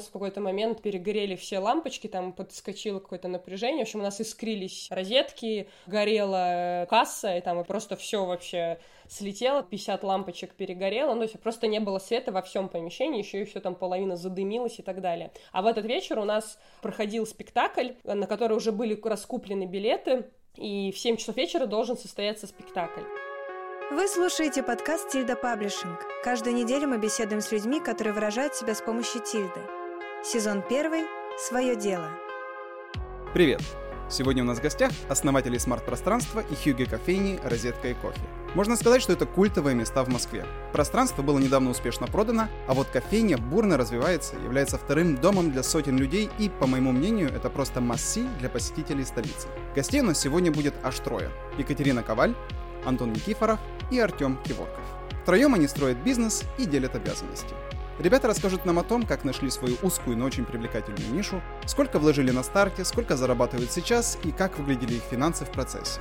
нас в какой-то момент перегорели все лампочки, там подскочило какое-то напряжение, в общем, у нас искрились розетки, горела касса, и там просто все вообще слетело, 50 лампочек перегорело, ну, то есть просто не было света во всем помещении, еще и все там половина задымилась и так далее. А в этот вечер у нас проходил спектакль, на который уже были раскуплены билеты, и в 7 часов вечера должен состояться спектакль. Вы слушаете подкаст «Тильда Паблишинг». Каждую неделю мы беседуем с людьми, которые выражают себя с помощью Тильды. Сезон 1. «Свое дело». Привет! Сегодня у нас в гостях основатели смарт-пространства и hygge кофейни «Розетка и кофе». Можно сказать, что это культовые места в Москве. Пространство было недавно успешно продано, а вот кофейня бурно развивается, является вторым домом для сотен людей и, по моему мнению, это просто масси для посетителей столицы. Гостей у нас сегодня будет аж трое. Екатерина Коваль, Антон Никифоров и Артём Кеворков. Втроем они строят бизнес и делят обязанности. Ребята расскажут нам о том, как нашли свою узкую, но очень привлекательную нишу, сколько вложили на старте, сколько зарабатывают сейчас и как выглядели их финансы в процессе.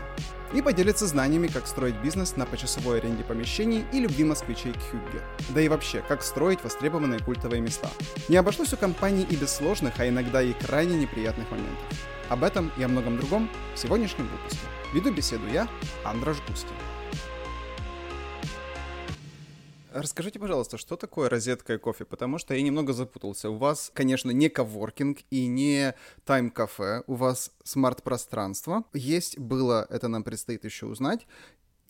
И поделятся знаниями, как строить бизнес на почасовой аренде помещений и любви москвичей к hygge. Да и вообще, как строить востребованные культовые места. Не обошлось у компании и без сложных, а иногда и крайне неприятных моментов. Об этом и о многом другом в сегодняшнем выпуске. Веду беседу я, Андраш Густи. Расскажите, пожалуйста, что такое «Розетка и кофе», потому что я немного запутался. У вас, конечно, не коворкинг и не тайм-кафе, у вас смарт-пространство. Есть, было, это нам предстоит еще узнать,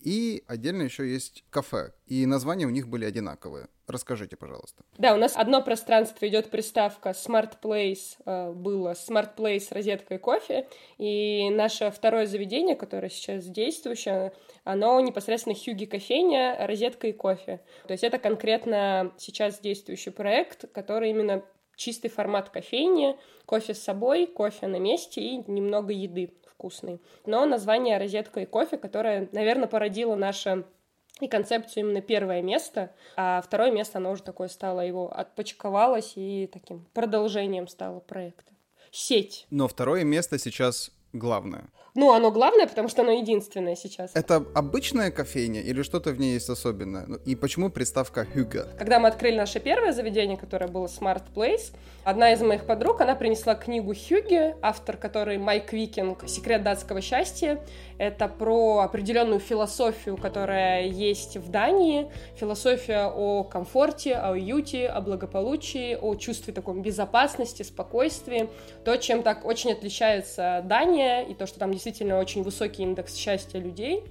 и отдельно еще есть кафе, и названия у них были одинаковые. Расскажите, пожалуйста. Да, у нас одно пространство идет приставка Smart Place, было Smart Place, «Розетка и кофе», и наше второе заведение, которое сейчас действующее, оно непосредственно hygge кофейня, «Розетка и кофе». То есть это конкретно сейчас действующий проект, который именно чистый формат кофейни, кофе с собой, кофе на месте и немного еды вкусной. Но название «Розетка и кофе», которое, наверное, породило наше и концепцию именно первое место, а второе место, оно уже такое стало, его отпочковалось и таким продолжением стало проекта. Сеть. Но второе место сейчас главное. Ну, оно главное, потому что оно единственное сейчас. Это обычная кофейня или что-то в ней есть особенное? И почему приставка hygge? Когда мы открыли наше первое заведение, которое было Smart Place, одна из моих подруг, она принесла книгу hygge, автор которой Майк Викинг, «Секрет датского счастья». Это про определенную философию, которая есть в Дании. Философия о комфорте, о уюте, о благополучии, о чувстве такой безопасности, спокойствии. То, чем так очень отличается Дания, и то, что там действительно очень высокий индекс счастья людей.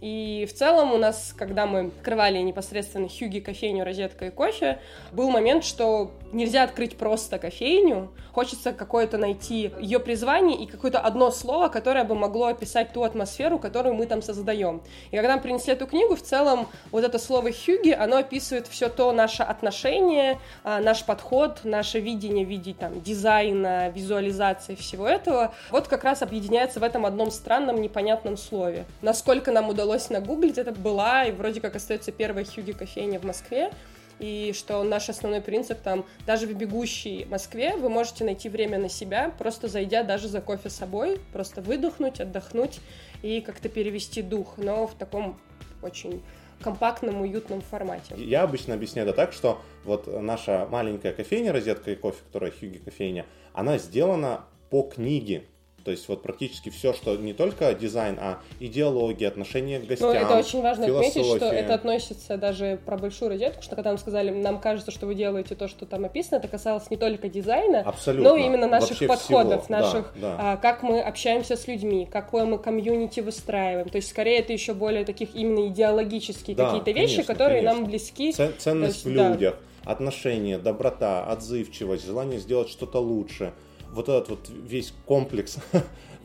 И в целом у нас, когда мы открывали непосредственно hygge кофейню «Розетка и кофе», был момент, что нельзя открыть просто кофейню, хочется какое-то найти ее призвание и какое-то одно слово, которое бы могло описать ту атмосферу, которую мы там создаем. И когда мы принесли эту книгу, в целом вот это слово hygge, оно описывает все то наше отношение, наш подход, наше видение в виде там дизайна, визуализации, всего этого. Вот как раз объединяется в этом одном странном, непонятном слове. Насколько нам удалось нагуглить, это была и вроде как остается первая hygge кофейня в Москве, и что наш основной принцип там, даже в бегущей Москве вы можете найти время на себя, просто зайдя даже за кофе с собой, просто выдохнуть, отдохнуть и как-то перевести дух, но в таком очень компактном, уютном формате. Я обычно объясняю это так, что вот наша маленькая кофейня «Розетка и кофе», которая hygge кофейня, она сделана по книге. То есть вот практически все, что не только дизайн, а идеология, отношение к гостям, философия. Ну, это очень важно отметить, что это относится даже про большую розетку, что когда нам сказали, нам кажется, что вы делаете то, что там описано, это касалось не только дизайна, абсолютно, но и именно наших подходов, всего. Наших, да, да. Как мы общаемся с людьми, какое мы комьюнити выстраиваем. То есть скорее это еще более таких именно идеологические, да, какие-то вещи, конечно, которые нам близки. Ценность есть, в людях, да. Отношения, доброта, отзывчивость, желание сделать что-то лучше. Вот этот вот весь комплекс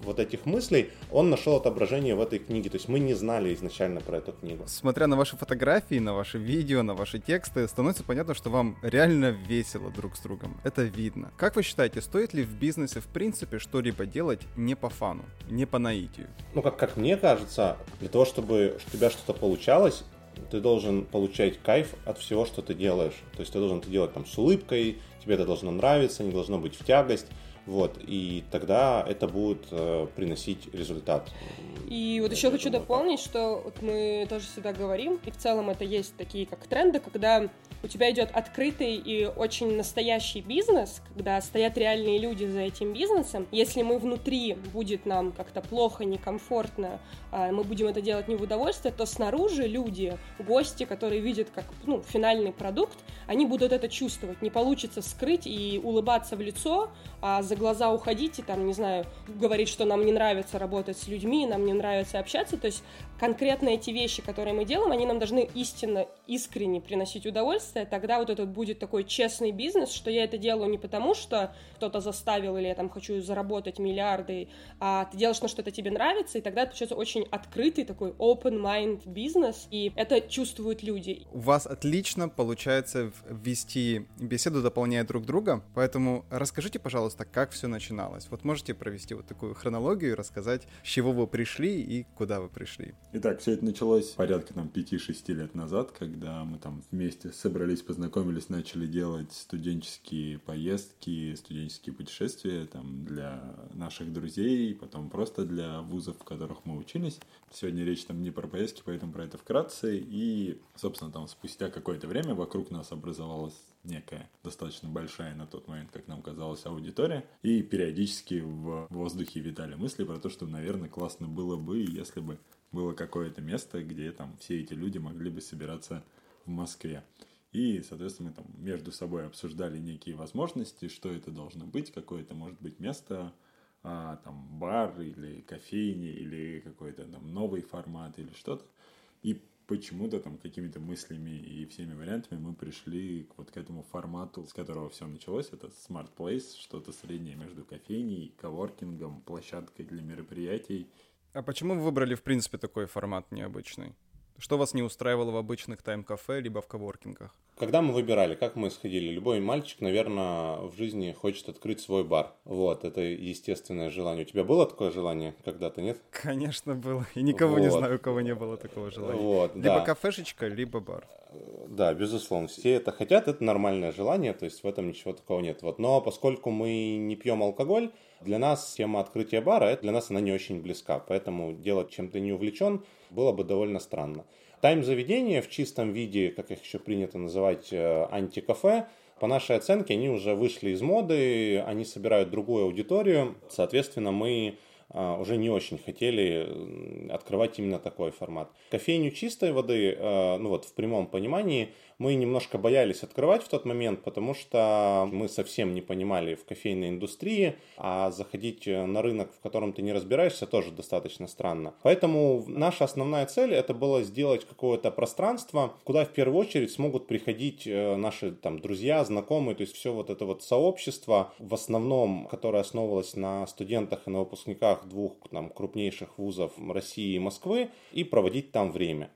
вот этих мыслей, он нашел отображение в этой книге. То есть мы не знали изначально про эту книгу. Смотря на ваши фотографии, на ваши видео, на ваши тексты, становится понятно, что вам реально весело друг с другом. Это видно. Как вы считаете, стоит ли в бизнесе в принципе что-либо делать не по фану, не по наитию? Ну, как мне кажется, для того, чтобы у тебя что-то получалось, ты должен получать кайф от всего, что ты делаешь. То есть ты должен это делать там с улыбкой, тебе это должно нравиться, не должно быть в тягость. Вот, и тогда это будет приносить результат. И вот еще хочу дополнить, что вот мы тоже всегда говорим, и в целом это есть такие как тренды, когда у тебя идет открытый и очень настоящий бизнес, когда стоят реальные люди за этим бизнесом. Если мы внутри будет нам как-то плохо, некомфортно, мы будем это делать не в удовольствие, то снаружи люди, гости, которые видят как финальный продукт, они будут это чувствовать. Не получится скрыть и улыбаться в лицо, а за глаза уходить и там, не знаю, говорить, что нам не нравится работать с людьми, нам не нравится общаться. То есть конкретно эти вещи, которые мы делаем, они нам должны истинно, искренне приносить удовольствие. Тогда вот этот будет такой честный бизнес, что я это делаю не потому, что кто-то заставил или я там хочу заработать миллиарды, а ты делаешь, на что это тебе нравится, и тогда получается очень открытый такой open-mind бизнес, и это чувствуют люди. У вас отлично получается вести беседу, дополняя друг друга, поэтому расскажите, пожалуйста, как все начиналось. Вот можете провести вот такую хронологию и рассказать, с чего вы пришли и куда вы пришли. Итак, все это началось порядка 5-6 лет назад, когда мы там вместе собрались, познакомились, начали делать студенческие поездки, студенческие путешествия там для наших друзей, потом просто для вузов, в которых мы учились. Сегодня речь там не про поездки, поэтому про это вкратце. И, собственно, там спустя какое-то время вокруг нас образовалась некая достаточно большая на тот момент, как нам казалось, аудитория. И периодически в воздухе витали мысли про то, что, наверное, классно было бы, если бы было какое-то место, где там все эти люди могли бы собираться в Москве. И, соответственно, мы там между собой обсуждали некие возможности, что это должно быть, какое это может быть место, там бар или кофейня, или какой-то там новый формат или что-то. И почему-то там какими-то мыслями и всеми вариантами мы пришли к этому формату, с которого все началось. Это Smart Place, что-то среднее между кофейней, коворкингом, площадкой для мероприятий. А почему вы выбрали, в принципе, такой формат необычный? Что вас не устраивало в обычных тайм-кафе либо в коворкингах? Когда мы выбирали, как мы сходили, любой мальчик, наверное, в жизни хочет открыть свой бар. Вот, это естественное желание. У тебя было такое желание когда-то, нет? Конечно, было. И никого не знаю, у кого не было такого желания. Либо кафешечка, либо бар. Да, безусловно. Все это хотят, это нормальное желание, то есть в этом ничего такого нет. Но поскольку мы не пьем алкоголь, для нас тема открытия бара, для нас она не очень близка. Поэтому делать, чем ты не увлечен, было бы довольно странно. Тайм-заведения в чистом виде, как их еще принято называть, антикафе, по нашей оценке, они уже вышли из моды, они собирают другую аудиторию. Соответственно, мы уже не очень хотели открывать именно такой формат. Кофейню чистой воды, в прямом понимании, мы немножко боялись открывать в тот момент, потому что мы совсем не понимали в кофейной индустрии, а заходить на рынок, в котором ты не разбираешься, тоже достаточно странно. Поэтому наша основная цель — это было сделать какое-то пространство, куда в первую очередь смогут приходить наши друзья, знакомые, то есть все вот это вот сообщество, в основном, которое основывалось на студентах и на выпускниках двух крупнейших вузов России и Москвы, и проводить там время.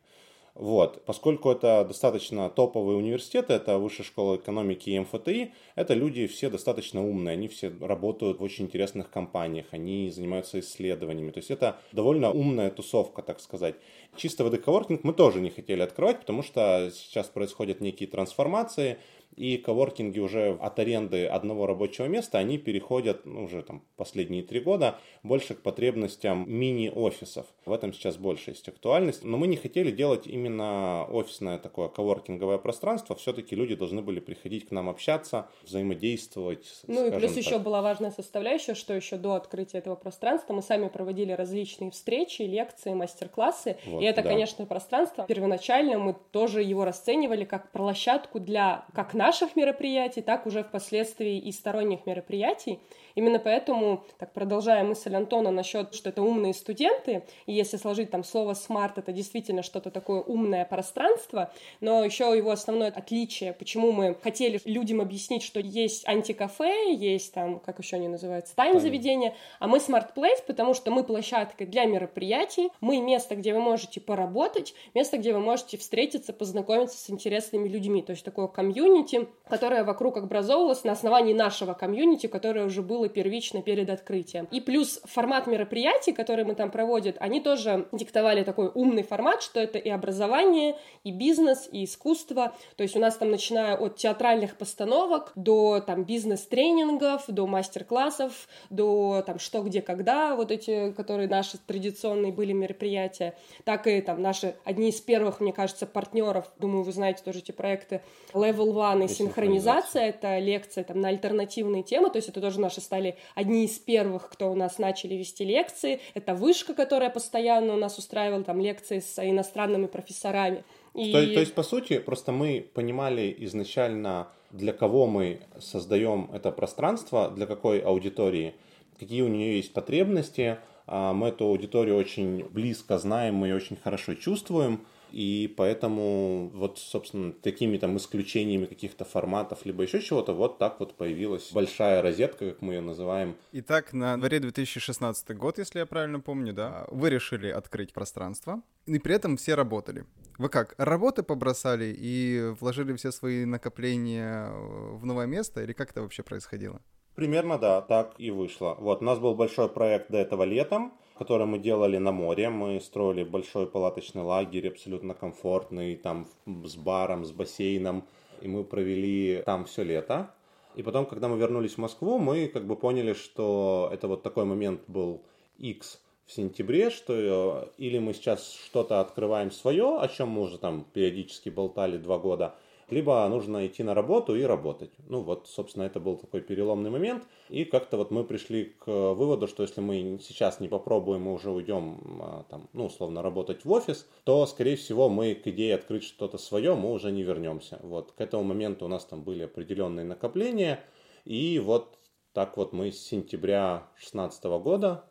Поскольку это достаточно топовые университеты, это Высшая школа экономики и МФТИ, это люди все достаточно умные, они все работают в очень интересных компаниях, они занимаются исследованиями, то есть это довольно умная тусовка, так сказать. Чисто воды коворкинг мы тоже не хотели открывать, потому что сейчас происходят некие трансформации, и коворкинги уже от аренды одного рабочего места, они переходят уже последние 3 года больше к потребностям мини-офисов. В этом сейчас больше есть актуальность. Но мы не хотели делать именно офисное такое коворкинговое пространство. Все-таки люди должны были приходить к нам общаться, взаимодействовать. Ну и плюс еще была важная составляющая, что еще до открытия этого пространства мы сами проводили различные встречи, лекции, мастер-классы. И это, конечно, пространство. Первоначально мы тоже его расценивали как площадку для как наших мероприятий, так уже впоследствии и сторонних мероприятий. Именно поэтому, продолжая мысль Антона насчет, что это умные студенты, и если сложить слово «смарт», это действительно что-то такое умное пространство, но еще его основное отличие, почему мы хотели людям объяснить, что есть антикафе, есть как еще они называются, тайм-заведения, а мы Smart Place, потому что мы площадка для мероприятий, мы место, где вы можете поработать, место, где вы можете встретиться, познакомиться с интересными людьми, то есть такое комьюнити, комьюнити, которая вокруг образовывалась на основании нашего комьюнити, которое уже было первично перед открытием. И плюс формат мероприятий, которые мы там проводят, они тоже диктовали такой умный формат, что это и образование, и бизнес, и искусство. То есть у нас там, начиная от театральных постановок до там бизнес-тренингов, до мастер-классов, до там что, где, когда, вот эти, которые наши традиционные были мероприятия, так и там наши одни из первых, мне кажется, партнеров, думаю, вы знаете тоже эти проекты, Level 1 и Синхронизация, это лекция там на альтернативные темы, то есть это тоже наши стали одни из первых, кто у нас начали вести лекции, это Вышка, которая постоянно у нас устраивала там лекции с иностранными профессорами. И... То есть, по сути, просто мы понимали изначально, для кого мы создаем это пространство, для какой аудитории, какие у нее есть потребности. Мы эту аудиторию очень близко знаем, мы ее очень хорошо чувствуем, и поэтому вот, собственно, такими там исключениями каких-то форматов, либо еще чего-то, вот так вот появилась большая розетка, как мы ее называем. Итак, на дворе 2016 год, если я правильно помню, да, вы решили открыть пространство, и при этом все работали. Вы как, работы побросали и вложили все свои накопления в новое место, или как это вообще происходило? Примерно, да, так и вышло. Вот, у нас был большой проект до этого летом, который мы делали на море. Мы строили большой палаточный лагерь, абсолютно комфортный, там с баром, с бассейном. И мы провели там все лето. И потом, когда мы вернулись в Москву, мы как бы поняли, что это вот такой момент был X в сентябре, что или мы сейчас что-то открываем свое, о чем мы уже там периодически болтали 2 года, либо нужно идти на работу и работать. Ну вот, собственно, это был такой переломный момент. И как-то вот мы пришли к выводу, что если мы сейчас не попробуем и уже уйдем, там, ну, условно, работать в офис, то, скорее всего, мы к идее открыть что-то свое, мы уже не вернемся. Вот, к этому моменту у нас там были определенные накопления. И вот так вот мы с сентября 2016 года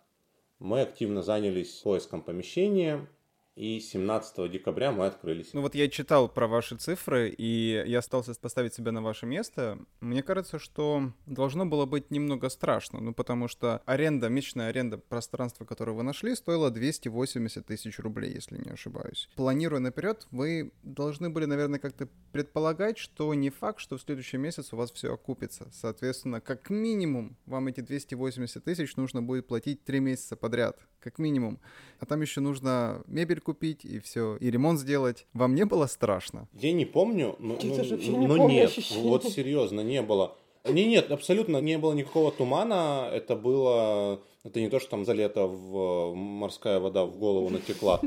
мы активно занялись поиском помещения. И 17 декабря мы открылись. Ну вот я читал про ваши цифры, и я остался поставить себя на ваше место. Мне кажется, что должно было быть немного страшно, ну потому что аренда, месячная аренда пространства, которое вы нашли, стоила 280 тысяч рублей, если не ошибаюсь. Планируя наперед, вы должны были, наверное, как-то предполагать, что не факт, что в следующий месяц у вас все окупится. Соответственно, как минимум вам эти 280 тысяч нужно будет платить 3 месяца подряд. Как минимум. А там еще нужно мебель купить и все, и ремонт сделать. Вам не было страшно? Я не помню, но нет, ощущения. Вот серьезно, не было. Нет, абсолютно не было никакого тумана. Это было... Это не то, что там за лето морская вода в голову натекла.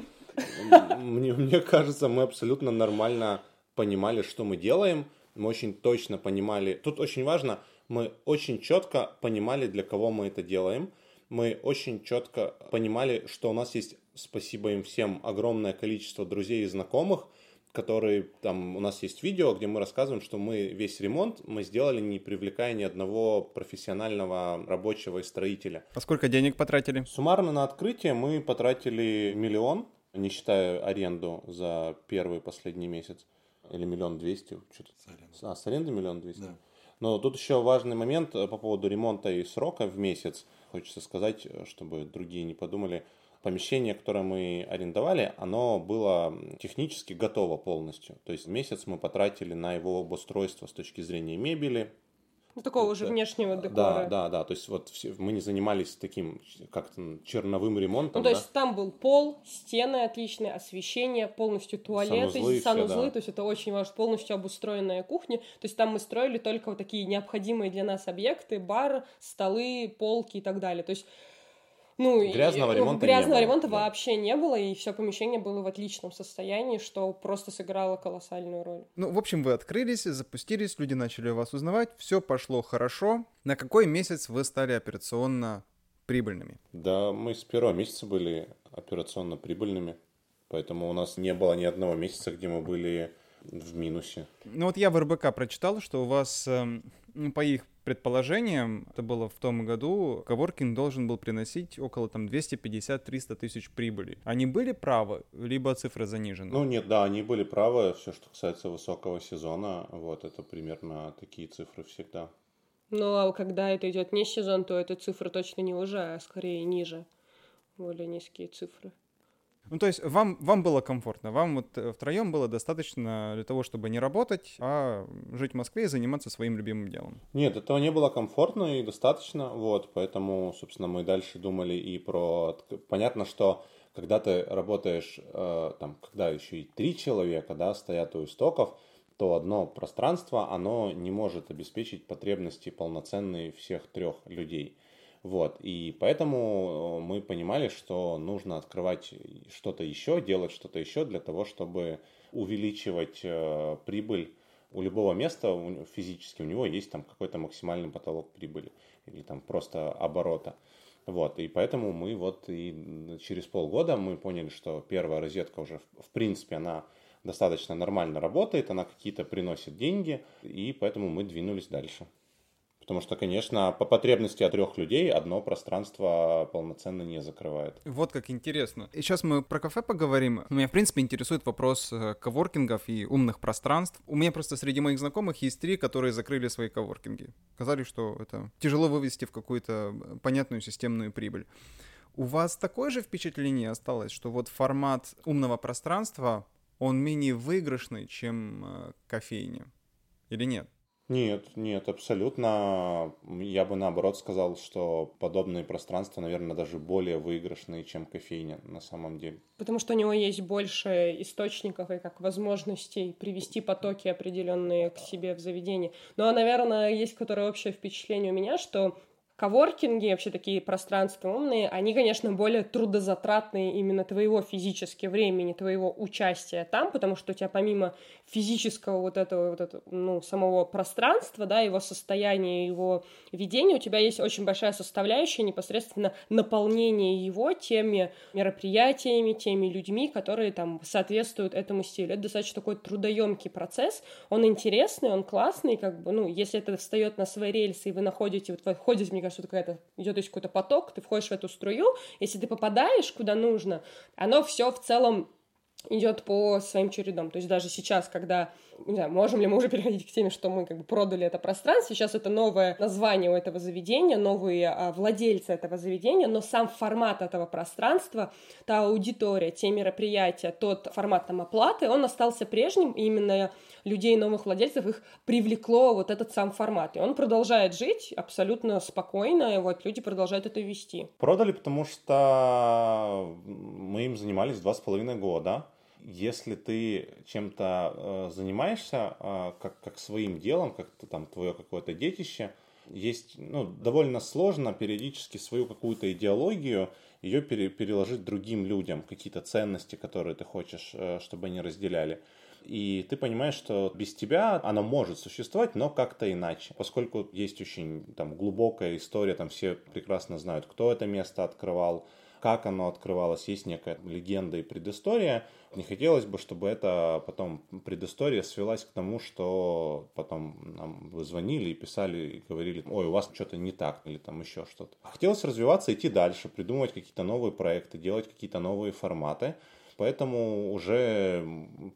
Мне кажется, мы абсолютно нормально понимали, что мы делаем. Мы очень точно понимали. Тут очень важно, мы очень четко понимали, для кого мы это делаем. Мы очень четко понимали, что у нас есть, спасибо им всем, огромное количество друзей и знакомых, которые там, у нас есть видео, где мы рассказываем, что мы весь ремонт мы сделали, не привлекая ни одного профессионального рабочего и строителя. А сколько денег потратили? Суммарно на открытие мы потратили 1 миллион, не считая аренду за первый и последний месяц, или 1 200 000. С аренды 1 200 000. Да. Но тут еще важный момент по поводу ремонта и срока в месяц. Хочется сказать, чтобы другие не подумали, помещение, которое мы арендовали, оно было технически готово полностью. То есть месяц мы потратили на его обустройство с точки зрения мебели. Ну, такого уже внешнего декора. Да. То есть вот мы не занимались таким как-то черновым ремонтом. Ну, то есть там был пол, стены отличные, освещение, полностью туалеты, санузлы. Все, да. То есть это очень важно, полностью обустроенная кухня. То есть там мы строили только вот такие необходимые для нас объекты, бар, столы, полки и так далее. То есть Грязного ремонта вообще не было, и все помещение было в отличном состоянии, что просто сыграло колоссальную роль. Ну, в общем, вы открылись, запустились, люди начали вас узнавать, все пошло хорошо. На какой месяц вы стали операционно прибыльными? Да, мы с первого месяца были операционно прибыльными, поэтому у нас не было ни одного месяца, где мы были в минусе. Ну вот я в РБК прочитал, что у вас, по их предположениям, это было в том году, коворкинг должен был приносить около там 250-300 тысяч прибыли. Они были правы, либо цифры занижены? Ну нет, да, они были правы, все, что касается высокого сезона, вот это примерно такие цифры всегда. Ну а когда это идет не сезон, то эта цифра точно не уже, а скорее ниже, более низкие цифры. Ну, то есть вам было комфортно, вам вот втроем было достаточно для того, чтобы не работать, а жить в Москве и заниматься своим любимым делом. Нет, этого не было комфортно и достаточно, вот, поэтому, собственно, мы дальше думали и про... Понятно, что когда ты работаешь, там, когда еще и три человека, да, стоят у истоков, то одно пространство, оно не может обеспечить потребности полноценные всех трех людей. Вот, и поэтому мы понимали, что нужно открывать что-то еще, делать что-то еще для того, чтобы увеличивать прибыль. У любого места физически у него есть там какой-то максимальный потолок прибыли или там просто оборота. Вот, и поэтому мы вот и через полгода мы поняли, что первая розетка уже в принципе она достаточно нормально работает, она какие-то приносит деньги, и поэтому мы двинулись дальше. Потому что, конечно, по потребности от трех людей одно пространство полноценно не закрывает. Вот как интересно. И сейчас мы про кафе поговорим. Меня, в принципе, интересует вопрос коворкингов и умных пространств. У меня просто среди моих знакомых есть три, которые закрыли свои коворкинги. Сказали, что это тяжело вывести в какую-то понятную системную прибыль. У вас такое же впечатление осталось, что вот формат умного пространства, он менее выигрышный, чем кофейня? Или нет? Нет, абсолютно. Я бы наоборот сказал, что подобные пространства, наверное, даже более выигрышные, чем кофейня на самом деле. Потому что у него есть больше источников и как возможностей привести потоки определенные к себе в заведение. Ну, а, наверное, есть которое общее впечатление у меня, что коворкинги, вообще такие пространства умные, они, конечно, более трудозатратные именно твоего физического времени, твоего участия там, потому что у тебя помимо физического вот этого ну, самого пространства, да, его состояния, его ведения, у тебя есть очень большая составляющая непосредственно наполнение его теми мероприятиями, теми людьми, которые там соответствуют этому стилю. Это достаточно такой трудоемкий процесс, он интересный, он классный, как бы, ну, если это встает на свои рельсы, и вы находите, вот вы ходите, мне кажется, какая-то идет какой-то поток, ты входишь в эту струю, если ты попадаешь куда нужно, оно все в целом идет по своим чередам. То есть даже сейчас, когда, не знаю, можем ли мы уже переходить к теме, что мы как бы продали это пространство, сейчас это новое название у этого заведения, новые владельцы этого заведения, но сам формат этого пространства, та аудитория, те мероприятия, тот формат там оплаты, он остался прежним, и именно людей, новых владельцев, их привлекло вот этот сам формат, и он продолжает жить абсолютно спокойно, и вот люди продолжают это вести. Продали, потому что мы им занимались 2,5 года. Если ты чем-то занимаешься, как своим делом, как там твое какое-то детище, есть, ну, довольно сложно периодически свою какую-то идеологию, ее переложить другим людям, какие-то ценности, которые ты хочешь, чтобы они разделяли. И ты понимаешь, что без тебя она может существовать, но как-то иначе. Поскольку есть очень там глубокая история, там все прекрасно знают, кто это место открывал, как оно открывалось, есть некая легенда и предыстория. Не хотелось бы, чтобы это потом предыстория свелась к тому, что потом нам звонили и писали, и говорили, ой, у вас что-то не так, или там еще что-то. Хотелось развиваться, идти дальше, придумывать какие-то новые проекты, делать какие-то новые форматы. Поэтому уже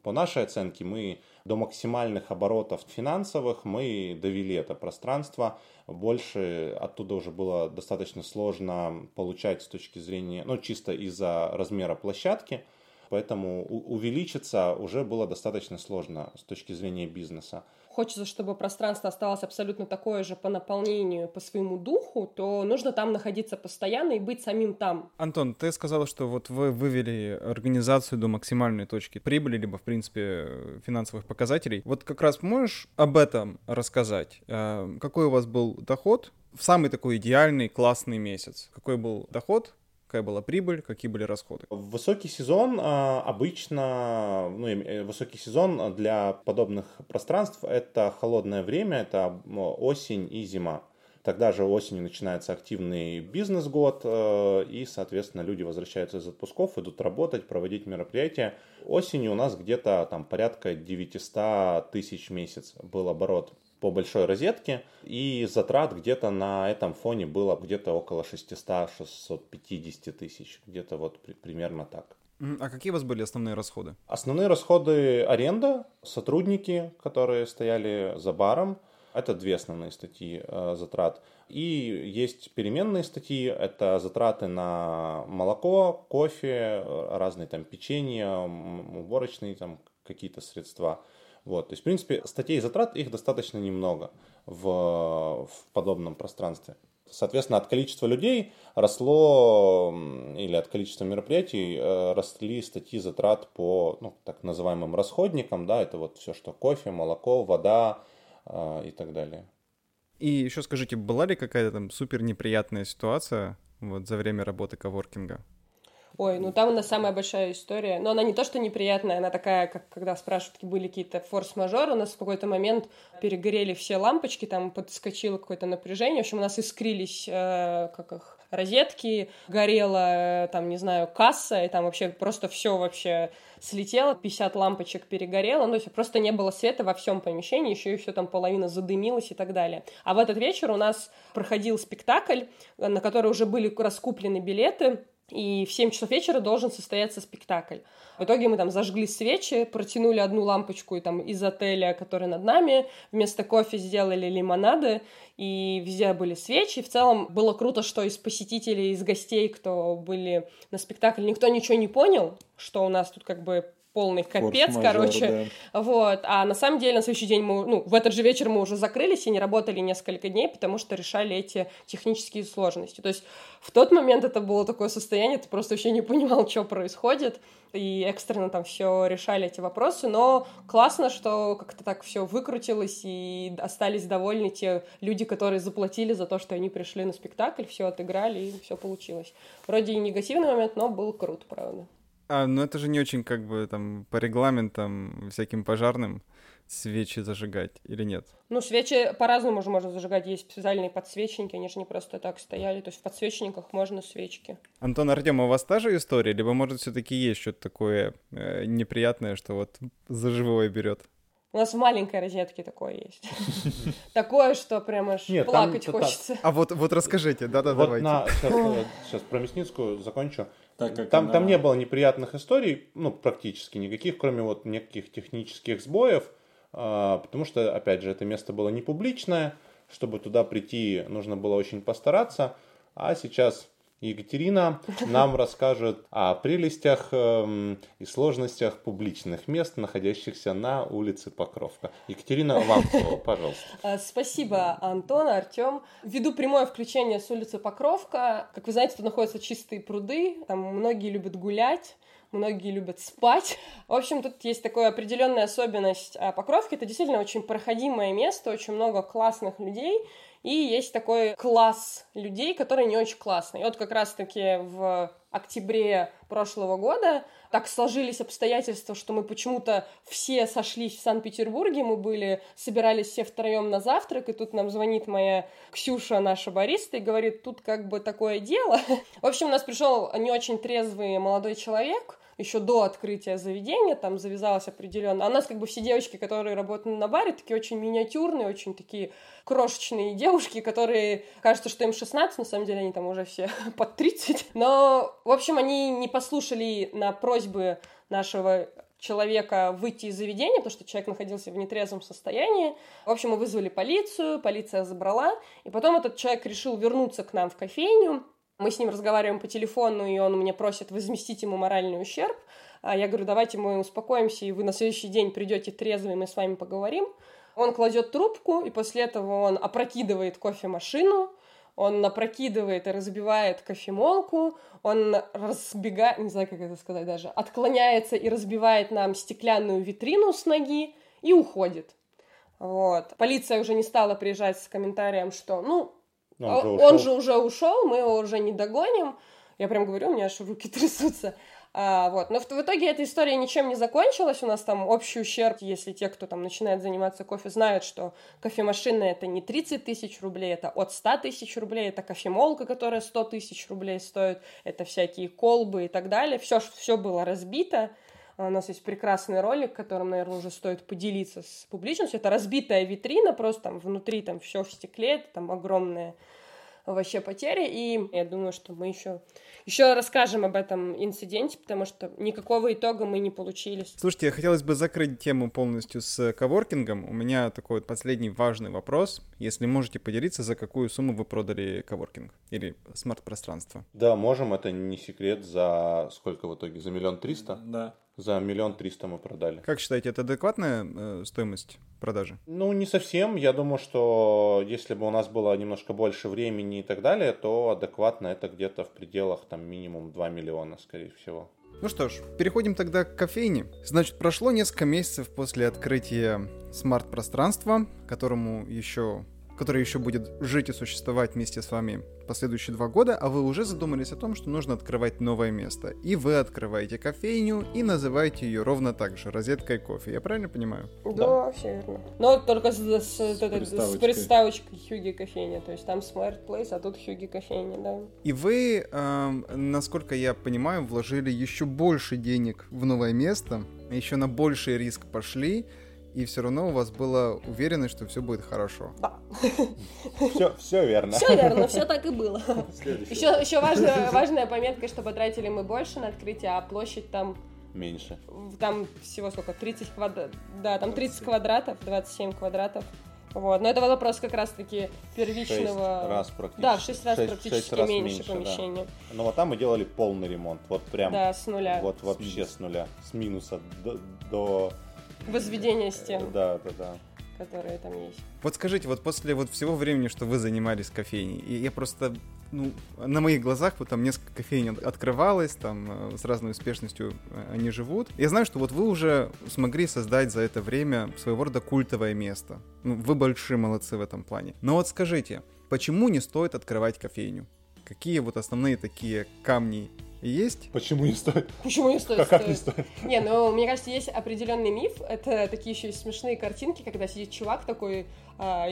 по нашей оценке мы до максимальных оборотов финансовых мы довели это пространство. Больше оттуда уже было достаточно сложно получать с точки зрения, ну, чисто из-за размера площадки. Поэтому увеличиться уже было достаточно сложно с точки зрения бизнеса. Хочется, чтобы пространство осталось абсолютно такое же по наполнению, по своему духу, то нужно там находиться постоянно и быть самим там. Антон, ты сказал, что вот вы вывели организацию до максимальной точки прибыли, либо, в принципе, финансовых показателей. Вот как раз можешь об этом рассказать? Какой у вас был доход в самый такой идеальный, классный месяц? Какой был доход? Какая была прибыль, какие были расходы? Высокий сезон обычно, ну, высокий сезон для подобных пространств – это холодное время, это осень и зима. Тогда же осенью начинается активный бизнес-год, и, соответственно, люди возвращаются из отпусков, идут работать, проводить мероприятия. Осенью у нас где-то там порядка 900 тысяч в месяц был оборот по большой розетке, и затрат где-то на этом фоне было где-то около 600-650 тысяч, где-то вот примерно так. А какие у вас были основные расходы? Основные расходы – аренда, сотрудники, которые стояли за баром, Это две основные статьи затрат. И есть переменные статьи, это затраты на молоко, кофе, разные там печенья, уборочные там какие-то средства. Вот. То есть, в принципе, статей затрат их достаточно немного в подобном пространстве. Соответственно, от количества людей росло, или от количества мероприятий росли статьи затрат по так называемым расходникам. Да, это вот все, что кофе, молоко, вода и так далее. И еще скажите, была ли какая-то там супер неприятная ситуация вот за время работы коворкинга? Ой, там у нас самая большая история. Но она не то, что неприятная, она такая, как когда спрашивают, были какие-то форс-мажоры. У нас в какой-то момент перегорели все лампочки, там подскочило какое-то напряжение. В общем, у нас искрились, розетки, горела, касса, и там вообще просто все вообще слетело, 50 лампочек перегорело, то есть просто не было света во всем помещении, еще и все там половина задымилась и так далее. А в этот вечер у нас проходил спектакль, на который уже были раскуплены билеты, и в 7 часов вечера должен состояться спектакль. В итоге мы там зажгли свечи, протянули одну лампочку из отеля, который над нами, вместо кофе сделали лимонады, и везде были свечи. В целом было круто, что из посетителей, из гостей, кто были на спектакле, никто ничего не понял, что у нас тут полный капец, да. Вот. А на самом деле на следующий день мы, в этот же вечер мы уже закрылись и не работали несколько дней, потому что решали эти технические сложности. То есть в тот момент это было такое состояние, ты просто вообще не понимал, что происходит, и экстренно там все решали эти вопросы, но классно, что как-то так все выкрутилось, и остались довольны те люди, которые заплатили за то, что они пришли на спектакль, все отыграли, и все получилось. Вроде и негативный момент, но был круто, правда. А, это же не очень по регламентам всяким пожарным свечи зажигать или нет? Свечи по-разному же можно зажигать. Есть специальные подсвечники, они же не просто так стояли. То есть в подсвечниках можно свечки. Антон, Артём, у вас та же история? Либо, может, всё-таки есть что-то такое неприятное, что за живое берёт? У нас в маленькой розетке такое есть. Такое, что прям аж плакать хочется. А вот расскажите, да-да, давайте. Сейчас про Мясницкую закончу. Там не было неприятных историй, практически никаких, кроме неких технических сбоев, потому что, опять же, это место было не публичное, чтобы туда прийти, нужно было очень постараться, а сейчас Екатерина нам расскажет о прелестях и сложностях публичных мест, находящихся на улице Покровка. Екатерина, вам слово, пожалуйста. Спасибо, Антон, Артём. Ввиду прямое включение с улицы Покровка, как вы знаете, тут находятся чистые пруды, там многие любят гулять. Многие любят спать. В общем, тут есть такая определенная особенность Покровки. Это действительно очень проходимое место, очень много классных людей. И есть такой класс людей, которые не очень классные. И как раз-таки в октябре прошлого года так сложились обстоятельства, что мы почему-то все сошлись в Санкт-Петербурге, мы собирались все втроем на завтрак, и тут нам звонит моя Ксюша, наша бариста, и говорит, тут такое дело. В общем, у нас пришел не очень трезвый молодой человек, еще до открытия заведения, там завязалось определенно. А у нас все девочки, которые работают на баре, такие очень миниатюрные, очень такие крошечные девушки, которые, кажется, что им 16, на самом деле они там уже все под 30. Но, в общем, они не послушали на просьбы нашего человека выйти из заведения, потому что человек находился в нетрезвом состоянии. В общем, мы вызвали полицию, полиция забрала, и потом этот человек решил вернуться к нам в кофейню. Мы с ним разговариваем по телефону, и он меня просит возместить ему моральный ущерб. Я говорю, давайте мы успокоимся, и вы на следующий день придете трезвый, мы с вами поговорим. Он кладет трубку, и после этого он опрокидывает кофемашину, он опрокидывает и разбивает кофемолку, он разбегает, не знаю, как это сказать даже, отклоняется и разбивает нам стеклянную витрину с ноги и уходит. Вот. Полиция уже не стала приезжать с комментарием, что, Он же уже ушел, мы его уже не догоним. Я прям говорю, у меня аж руки трясутся. Но в итоге эта история ничем не закончилась. У нас там общий ущерб, если те, кто там начинает заниматься кофе, знают, что кофемашина это не 30 тысяч рублей, это от 100 тысяч рублей, это кофемолка, которая 100 тысяч рублей стоит, это всякие колбы и так далее. Все было разбито. У нас есть прекрасный ролик, которым, наверное, уже стоит поделиться с публичностью. Это разбитая витрина, просто там внутри там все в стекле, это там огромная вообще потери, и я думаю, что мы еще расскажем об этом инциденте, потому что никакого итога мы не получили. Слушайте, хотелось бы закрыть тему полностью с коворкингом. У меня такой вот последний важный вопрос. Если можете поделиться, за какую сумму вы продали коворкинг или смарт-пространство? Да, можем, это не секрет, за сколько в итоге? За 1 300 000? Да. За 1 300 000 мы продали. Как считаете, это адекватная стоимость продажи? Ну, не совсем. Я думаю, что если бы у нас было немножко больше времени и так далее, то адекватно это где-то в пределах там минимум 2 миллиона, скорее всего. Ну что ж, переходим тогда к кофейне. Значит, прошло несколько месяцев после открытия смарт-пространства, которое еще будет жить и существовать вместе с вами последующие 2 года, а вы уже задумались о том, что нужно открывать новое место. И вы открываете кофейню и называете ее ровно так же — «Розетка и кофе». Я правильно понимаю? Да, все верно. Но только с приставочкой «Hygge кофейня». То есть там Smart Place, а тут «Hygge кофейня», да. И вы, насколько я понимаю, вложили еще больше денег в новое место, еще на больший риск пошли, и все равно у вас была уверенность, что все будет хорошо. Да. Все верно. Все верно, все так и было. Еще важная пометка, что потратили мы больше на открытие, а площадь там... меньше. Там всего сколько? 30 квадратов. Да, там 30 квадратов, 27 квадратов. Вот. Но это вопрос как раз-таки первичного... 6 раз практически. Да, 6 раз практически раз меньше помещения. Да. Ну вот там мы делали полный ремонт. Вот прям... Да, с нуля. Вот вообще с нуля. С минуса до... возведение стен, да, которые там есть. Вот скажите, вот после вот всего времени, что вы занимались кофейней, и я просто, на моих глазах вот там несколько кофейней открывалось, там с разной успешностью они живут. Я знаю, что вот вы уже смогли создать за это время своего рода культовое место. Вы большие молодцы в этом плане. Но вот скажите, почему не стоит открывать кофейню? Какие вот основные такие камни есть? Почему не стоит? Почему не стоит? Как не стоит? Не, мне кажется, есть определенный миф. Это такие еще смешные картинки, когда сидит чувак такой, и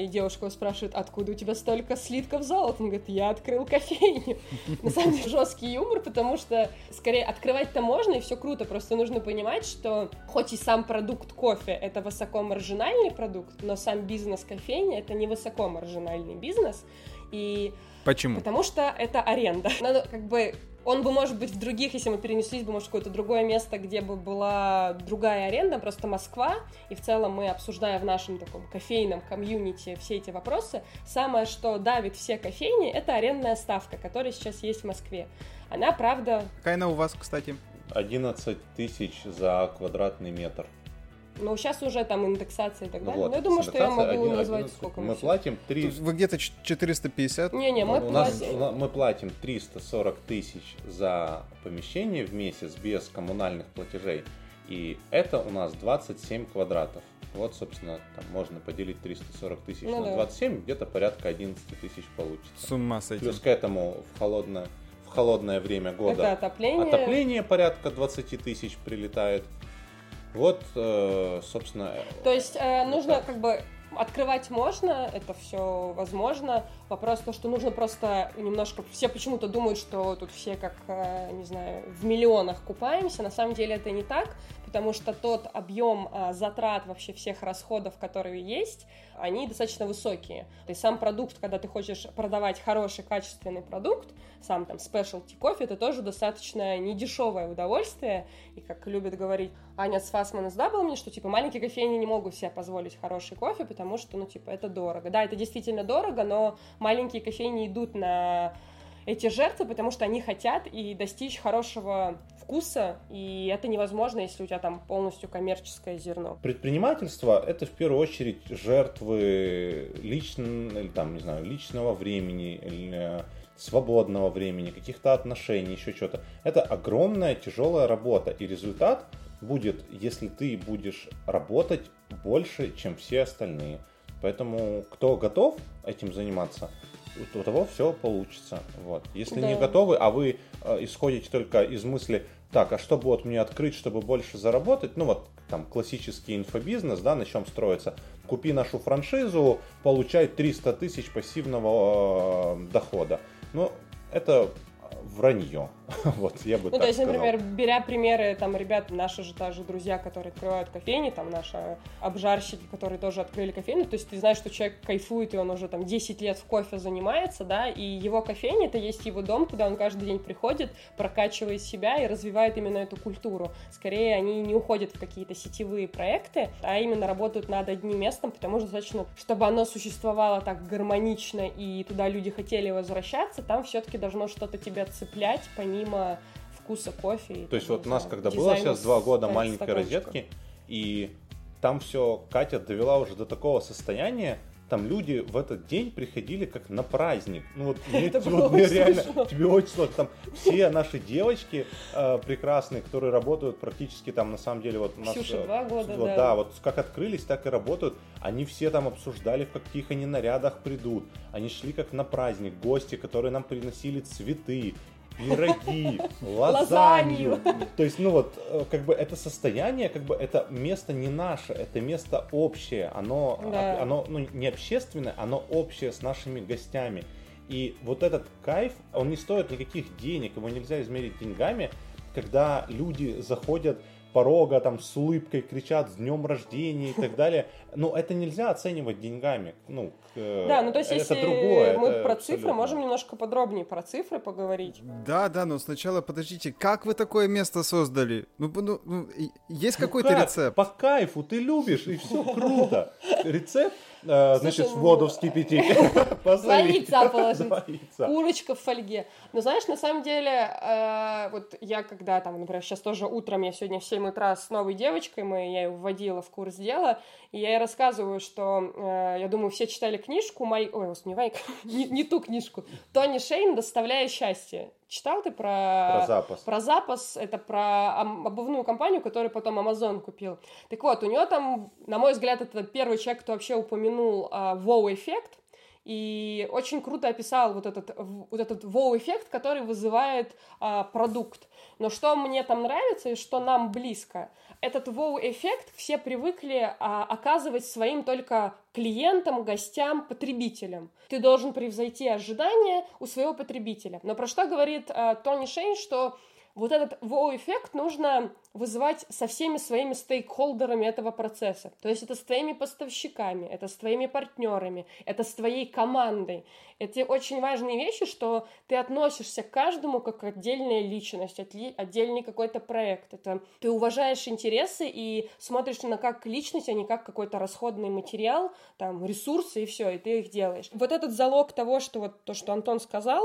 девушка его спрашивает: откуда у тебя столько слитков золота? Он говорит: я открыл кофейню. На самом деле жесткий юмор, потому что скорее открывать-то можно, и все круто, просто нужно понимать, что хоть и сам продукт кофе — это высокомаржинальный продукт, но сам бизнес кофейни — это не высокомаржинальный бизнес. И... Почему? Потому что это аренда. Надо Он бы, может быть, в других, если мы перенеслись бы, может, в какое-то другое место, где бы была другая аренда, просто Москва, и в целом мы, обсуждая в нашем таком кофейном комьюнити все эти вопросы, самое, что давит все кофейни, это арендная ставка, которая сейчас есть в Москве. Она, правда... Какая она у вас, кстати? 11 000 за квадратный метр. Ну, сейчас уже там индексация и так далее. Вот, но я думаю, что я могу назвать, сколько мы платим. Вы где-то 450? Не, мы платим 340 000 за помещение в месяц без коммунальных платежей. И это у нас 27 квадратов. Вот, собственно, там можно поделить 340 000 на 27, где-то порядка 11 000 получится. С ума сойти. Плюс к этому в холодное время года это отопление порядка 20 000 прилетает. Вот, собственно... То есть нужно открывать можно, это все возможно. Вопрос то, что нужно просто немножко... Все почему-то думают, что тут все в миллионах купаемся. На самом деле это не так, потому что тот объем затрат вообще всех расходов, которые есть, они достаточно высокие. То есть сам продукт, когда ты хочешь продавать хороший, качественный продукт, сам там спешлти кофе, это тоже достаточно недешевое удовольствие. И как любит говорить Аня с Фасмана, сдавала мне, что маленькие кофейни не могут себе позволить хороший кофе, потому что это дорого. Да, это действительно дорого, но маленькие кофейни идут на эти жертвы, потому что они хотят и достичь хорошего вкуса, и это невозможно, если у тебя там полностью коммерческое зерно. Предпринимательство — это в первую очередь жертвы личного времени, свободного времени, каких-то отношений, еще что-то. Это огромная тяжелая работа, и результат будет, если ты будешь работать больше, чем все остальные. Поэтому кто готов этим заниматься, у того все получится. Вот. Если не готовы, а вы исходите только из мысли: так, а что будет мне открыть, чтобы больше заработать? Классический инфобизнес, да, на чем строится. Купи нашу франшизу, получай 300 000 пассивного дохода. Это вранье. Вот, я бы так сказал. Ну, то есть, например, беря примеры, там, ребят, наши же даже друзья, которые открывают кофейни, там, наши обжарщики, которые тоже открыли кофейню, то есть ты знаешь, что человек кайфует, и он уже, там, 10 лет в кофе занимается, да, и его кофейня, это есть его дом, куда он каждый день приходит, прокачивает себя и развивает именно эту культуру. Скорее, они не уходят в какие-то сетевые проекты, а именно работают над одним местом, потому что достаточно, чтобы оно существовало так гармонично, и туда люди хотели возвращаться, там все-таки должно что-то тебя цеплять, помимо вкуса кофе. То есть вот у нас, когда было сейчас 2 года маленькой розетки, и там все Катя довела уже до такого состояния, там люди в этот день приходили как на праздник. Ну вот мне реально, тебе очень сложно. Там все наши девочки прекрасные, которые работают практически там, на самом деле, вот у нас... Ксюша 2 года, вот, да. Да, вот как открылись, так и работают. Они все там обсуждали, в каких они нарядах придут. Они шли как на праздник. Гости, которые нам приносили цветы, пироги, лазанью. То есть, ну вот, как бы это состояние, как бы это место не наше, это место общее, оно ну, не общественное, оно общее с нашими гостями. И вот этот кайф, он не стоит никаких денег, его нельзя измерить деньгами, когда люди заходят порога там с улыбкой, кричат с днем рождения и так далее. Но это нельзя оценивать деньгами. Ну, да, ну то есть это если другое, мы это про цифры абсолютно... можем немножко подробнее про цифры поговорить. Да, но сначала подождите, как вы такое место создали? Есть какой-то рецепт? По кайфу, ты любишь, и все круто. Рецепт? Значит, воду вскипятить. 2 яйца положить. Курочка в фольге. Но знаешь, на самом деле, вот я когда там, например, сейчас тоже утром, я сегодня в 7 утра с новой девочкой, я ее вводила в курс дела, и я ей рассказываю, что, я думаю, все читали книжку не ту книжку, Тони Шейн «Доставляя счастье». Читал ты про запас? Про запас, это про обувную компанию, которую потом Amazon купил. Так вот, у нее там, на мой взгляд, это первый человек, кто вообще упомянул «воу-эффект». И очень круто описал вот этот воу-эффект, который вызывает продукт. Но что мне там нравится и что нам близко, этот воу-эффект все привыкли оказывать своим только клиентам, гостям, потребителям. Ты должен превзойти ожидания у своего потребителя. Но про что говорит Тони Шейн, что вот этот воу-эффект нужно вызывать со всеми своими стейкхолдерами этого процесса. То есть это с твоими поставщиками, это с твоими партнерами, это с твоей командой. Это очень важные вещи, что ты относишься к каждому как отдельная личность, отдельный какой-то проект. Это ты уважаешь интересы и смотришь на как личность, а не как какой-то расходный материал, там, ресурсы и все, и ты их делаешь. Вот этот залог того, что вот то, что Антон сказал,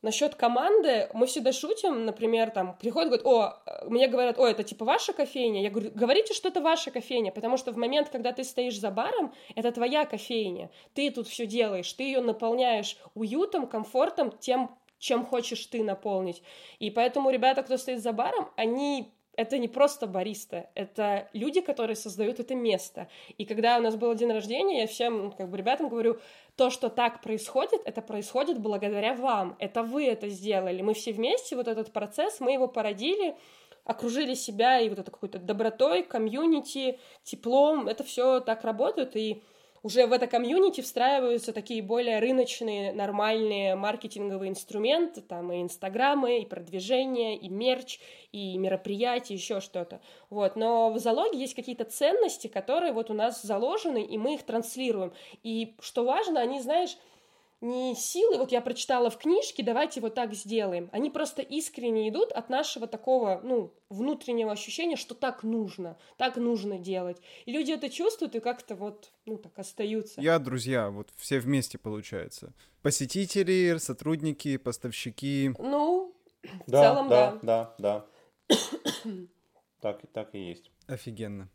насчет команды, мы всегда шутим, например, там, приходят, говорят, мне говорят, это типа ваша кофейня, я говорю, говорите, что это ваша кофейня, потому что в момент, когда ты стоишь за баром, это твоя кофейня, ты тут все делаешь, ты ее наполняешь уютом, комфортом, тем, чем хочешь ты наполнить, и поэтому ребята, кто стоит за баром, они... Это не просто бариста, это люди, которые создают это место. И когда у нас был день рождения, я всем ребятам говорю, то, что так происходит, это происходит благодаря вам. Это вы это сделали. Мы все вместе вот этот процесс, мы его породили, окружили себя и вот этой какой-то добротой, комьюнити, теплом. Это все так работает, и уже в это комьюнити встраиваются такие более рыночные, нормальные маркетинговые инструменты, там и инстаграмы, и продвижение, и мерч, и мероприятия, еще что-то. Вот. Но в залоге есть какие-то ценности, которые вот у нас заложены, и мы их транслируем. И что важно, они, знаешь, не силы, вот я прочитала в книжке, давайте вот так сделаем. Они просто искренне идут от нашего такого, внутреннего ощущения, что так нужно делать. И люди это чувствуют и как-то так остаются. Друзья, вот все вместе получается. Посетители, сотрудники, поставщики. В целом да. Так и есть. Офигенно.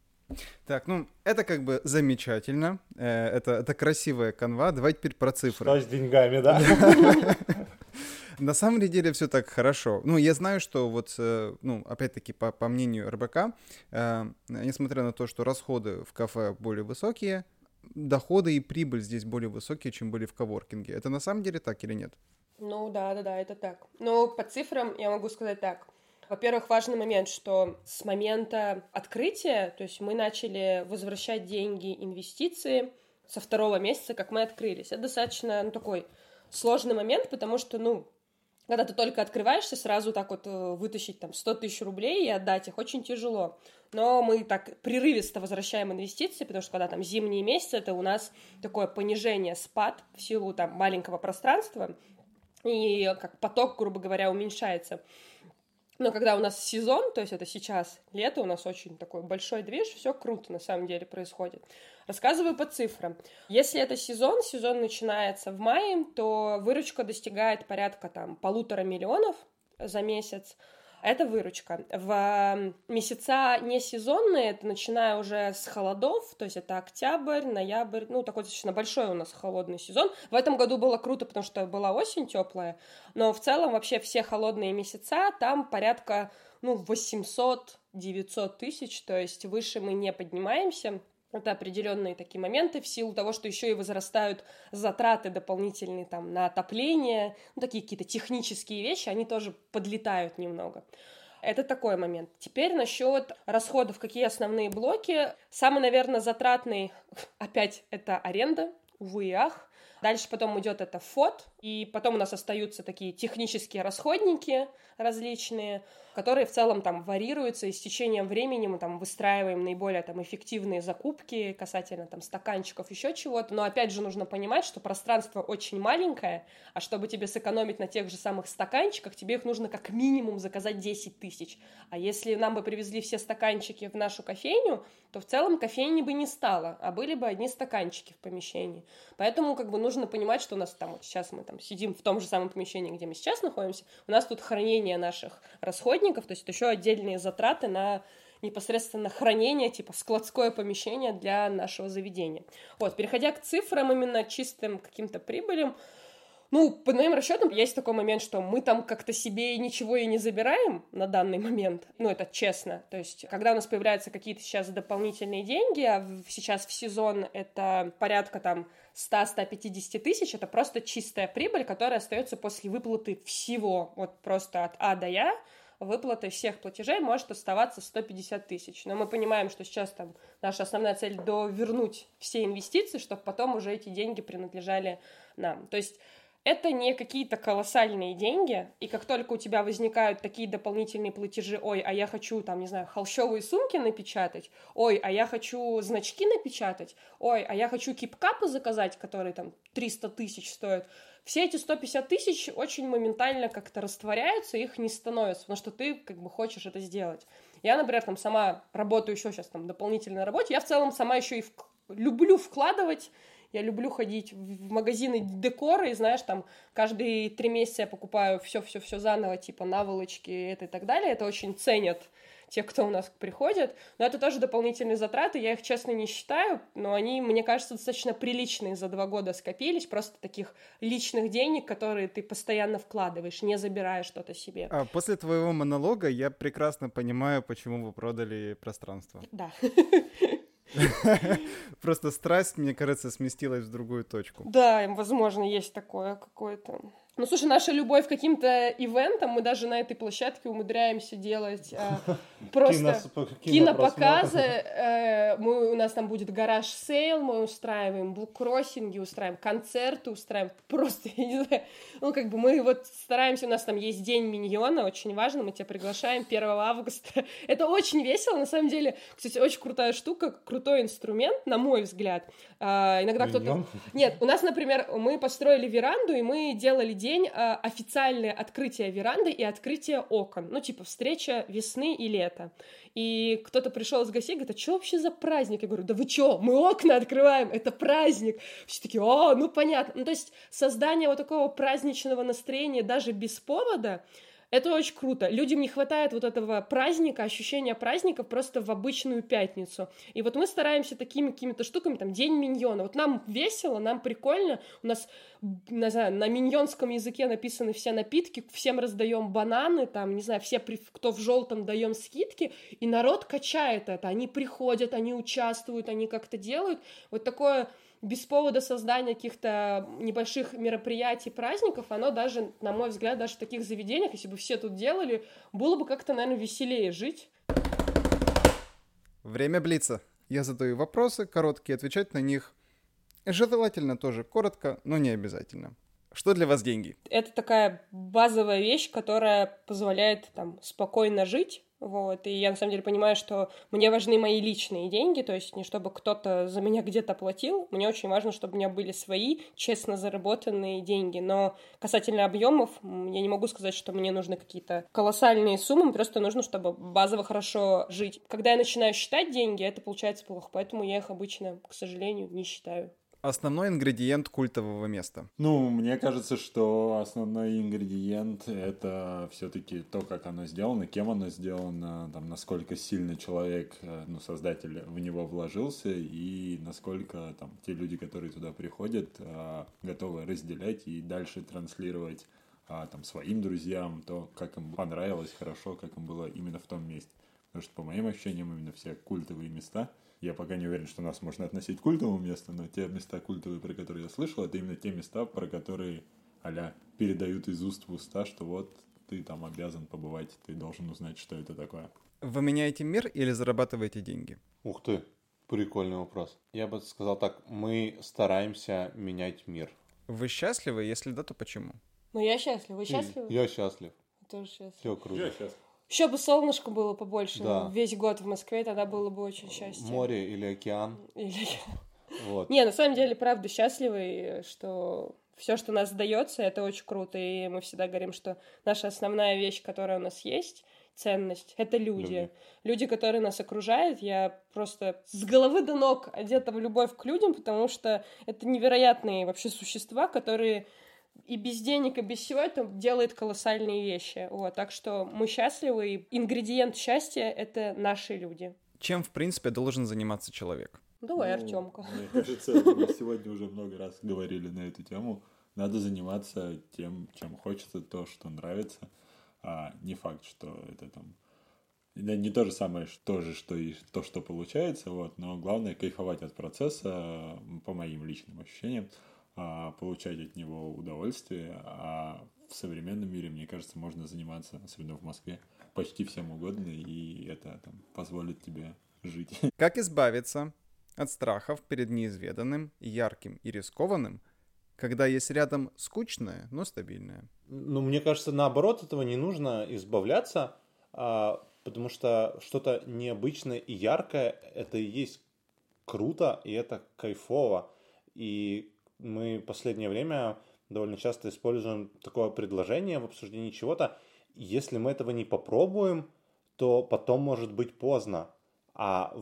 Так, это замечательно, это красивая канва, давай теперь про цифры. Что с деньгами, да? На самом деле все так хорошо. Я знаю, что опять-таки, по мнению РБК, несмотря на то, что расходы в кафе более высокие, доходы и прибыль здесь более высокие, чем были в коворкинге. Это на самом деле так или нет? Да, это так. По цифрам я могу сказать так. Во-первых, важный момент, что с момента открытия, то есть мы начали возвращать деньги, инвестиции со 2 месяца, как мы открылись. Это достаточно, такой сложный момент, потому что, когда ты только открываешься, сразу так вот вытащить там 100 тысяч рублей и отдать их очень тяжело. Но мы так прерывисто возвращаем инвестиции, потому что когда там зимние месяцы, это у нас такое понижение, спад в силу там маленького пространства, и как поток, грубо говоря, уменьшается. Но когда у нас сезон, то есть это сейчас лето, у нас очень такой большой движ, все круто на самом деле происходит. Рассказываю по цифрам. Если это сезон, сезон начинается в мае, то выручка достигает порядка там 1,5 миллиона за месяц. Это выручка. В месяца несезонные, это начиная уже с холодов, то есть это октябрь, ноябрь, ну, такой достаточно большой у нас холодный сезон. В этом году было круто, потому что была осень теплая, но в целом вообще все холодные месяца, там порядка, 800-900 тысяч, то есть выше мы не поднимаемся. Это определенные такие моменты в силу того, что еще и возрастают затраты дополнительные там на отопление, такие какие-то технические вещи, они тоже подлетают немного. Это такой момент. Теперь насчет расходов, какие основные блоки. Самый, наверное, затратный, опять, это аренда, увы и ах. Дальше потом идет это ФОТ, и потом у нас остаются такие технические расходники различные, которые в целом там варьируются, и с течением времени мы там выстраиваем наиболее там эффективные закупки касательно там стаканчиков, еще чего-то. Но опять же нужно понимать, что пространство очень маленькое, а чтобы тебе сэкономить на тех же самых стаканчиках, тебе их нужно как минимум заказать 10 тысяч. А если нам бы привезли все стаканчики в нашу кофейню, то в целом кофейни бы не стало, а были бы одни стаканчики в помещении. Поэтому нужно понимать, что у нас там, вот сейчас мы там сидим в том же самом помещении, где мы сейчас находимся, у нас тут хранение наших расходников, то есть это еще отдельные затраты на непосредственно хранение, типа складское помещение для нашего заведения. Вот, переходя к цифрам, именно чистым каким-то прибылям, по моим расчетам, есть такой момент, что мы там как-то себе ничего и не забираем на данный момент, это честно, то есть когда у нас появляются какие-то сейчас дополнительные деньги, а сейчас в сезон это порядка там 100-150 тысяч, это просто чистая прибыль, которая остается после выплаты всего, вот просто от А до Я, выплаты всех платежей может оставаться 150 тысяч, но мы понимаем, что сейчас там наша основная цель довернуть все инвестиции, чтобы потом уже эти деньги принадлежали нам, то есть это не какие-то колоссальные деньги, и как только у тебя возникают такие дополнительные платежи, я хочу, холщовые сумки напечатать, я хочу значки напечатать, я хочу кипкапы заказать, которые там 300 тысяч стоят, все эти 150 тысяч очень моментально как-то растворяются, их не становится, потому что ты хочешь это сделать. Я, например, сама работаю еще сейчас дополнительно на работе, я в целом сама еще и люблю вкладывать. Я люблю ходить в магазины декора, и, каждые 3 месяца я покупаю все заново, типа наволочки и так далее. Это очень ценят те, кто у нас приходит. Но это тоже дополнительные затраты, я их, честно, не считаю, но они, мне кажется, достаточно приличные за 2 года скопились, просто таких личных денег, которые ты постоянно вкладываешь, не забирая что-то себе. А после твоего монолога я прекрасно понимаю, почему вы продали пространство. Да. Просто страсть, мне кажется, сместилась в другую точку. Да, возможно, есть такое какое-то. Наша любовь к каким-то ивентам, мы даже на этой площадке умудряемся делать просто кинопоказы. У нас там будет гараж-сейл, мы устраиваем буккроссинги, устраиваем концерты, устраиваем просто, я не знаю, мы стараемся, у нас там есть День миньона, очень важно, мы тебя приглашаем 1 августа. Это очень весело, на самом деле, кстати, очень крутая штука, крутой инструмент, на мой взгляд. Иногда кто-то... Нет, у нас, например, мы построили веранду, и мы делали день официальное открытие веранды и открытие окон, встреча весны и лета. И кто-то пришел из гостей, говорит, а что вообще за праздник? Я говорю, да вы что, мы окна открываем, это праздник. Все такие, понятно. То есть создание вот такого праздничного настроения даже без повода, это очень круто. Людям не хватает вот этого праздника, ощущения праздника просто в обычную пятницу. И вот мы стараемся такими какими-то штуками, День миньона. Вот нам весело, нам прикольно. У нас, на миньонском языке написаны все напитки, всем раздаем бананы, все, кто в желтом, даем скидки, и народ качает это. Они приходят, они участвуют, они как-то делают. Вот такое... без повода создания каких-то небольших мероприятий, праздников, оно даже, на мой взгляд, даже в таких заведениях, если бы все тут делали, было бы как-то, наверное, веселее жить. Время блица. Я задаю вопросы, короткие, отвечать на них желательно тоже коротко, но не обязательно. Что для вас деньги? Это такая базовая вещь, которая позволяет там спокойно жить. Вот, и я на самом деле понимаю, что мне важны мои личные деньги, то есть не чтобы кто-то за меня где-то платил, мне очень важно, чтобы у меня были свои честно заработанные деньги, но касательно объемов я не могу сказать, что мне нужны какие-то колоссальные суммы, мне просто нужно, чтобы базово хорошо жить. Когда я начинаю считать деньги, это получается плохо, поэтому я их обычно, к сожалению, не считаю. Основной ингредиент культового места? Ну, мне кажется, что основной ингредиент — это все-таки то, как оно сделано, кем оно сделано, там, насколько сильно человек, ну, создатель в него вложился, и насколько там те люди, которые туда приходят, готовы разделять и дальше транслировать там своим друзьям то, как им понравилось, хорошо, как им было именно в том месте. Потому что, по моим ощущениям, именно все культовые места... Я пока не уверен, что нас можно относить к культовому месту, но те места культовые, про которые я слышал, это именно те места, про которые а-ля передают из уст в уста, что вот ты там обязан побывать, ты должен узнать, что это такое. Вы меняете мир или зарабатываете деньги? Ух ты, прикольный вопрос. Я бы сказал так, мы стараемся менять мир. Вы счастливы? Если да, то почему? Ну, я счастлив. Вы счастливы? Я счастлив. Я тоже счастлив. Все круто. Я счастлив. Еще бы солнышко было побольше, да. Весь год в Москве, тогда было бы очень счастье. Море или океан. Вот. Не, на самом деле, правда, счастливы, что все, что нас дается, это очень круто. И мы всегда говорим, что наша основная вещь, которая у нас есть, ценность, это люди. Люди, которые нас окружают. Я просто с головы до ног одета в любовь к людям, потому что это невероятные вообще существа, которые... и без денег, и без всего этого делает колоссальные вещи. Вот, так что мы счастливы, и ингредиент счастья — это наши люди. Чем, в принципе, должен заниматься человек? Давай, Артёмка. Мне кажется, мы сегодня уже много раз говорили на эту тему. Надо заниматься тем, чем хочется, то, что нравится. А не факт, что это там... не то же самое, что и то, что получается, вот, но главное — кайфовать от процесса, по моим личным ощущениям. Получать от него удовольствие, а в современном мире, мне кажется, можно заниматься, особенно в Москве, почти всем угодно, и это там позволит тебе жить. Как избавиться от страхов перед неизведанным, ярким и рискованным, когда есть рядом скучное, но стабильное? Ну, мне кажется, наоборот, этого не нужно избавляться, потому что что-то необычное и яркое — это и есть круто, и это кайфово, и мы в последнее время довольно часто используем такое предложение в обсуждении чего-то. Если мы этого не попробуем, то потом может быть поздно. А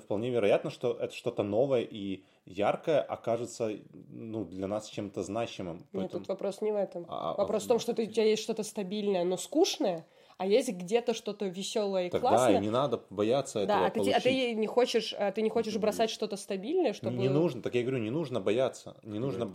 вполне вероятно, что это что-то новое и яркое окажется, ну, для нас чем-то значимым. Нет, поэтому... тут вопрос не в этом. Вопрос в том, что у тебя есть что-то стабильное, но скучное, а есть где-то что-то веселое и классное. Тогда и не надо бояться этого получить. А ты не хочешь бросать что-то стабильное, чтобы... Не нужно, так я говорю, не нужно бояться. Не нужно...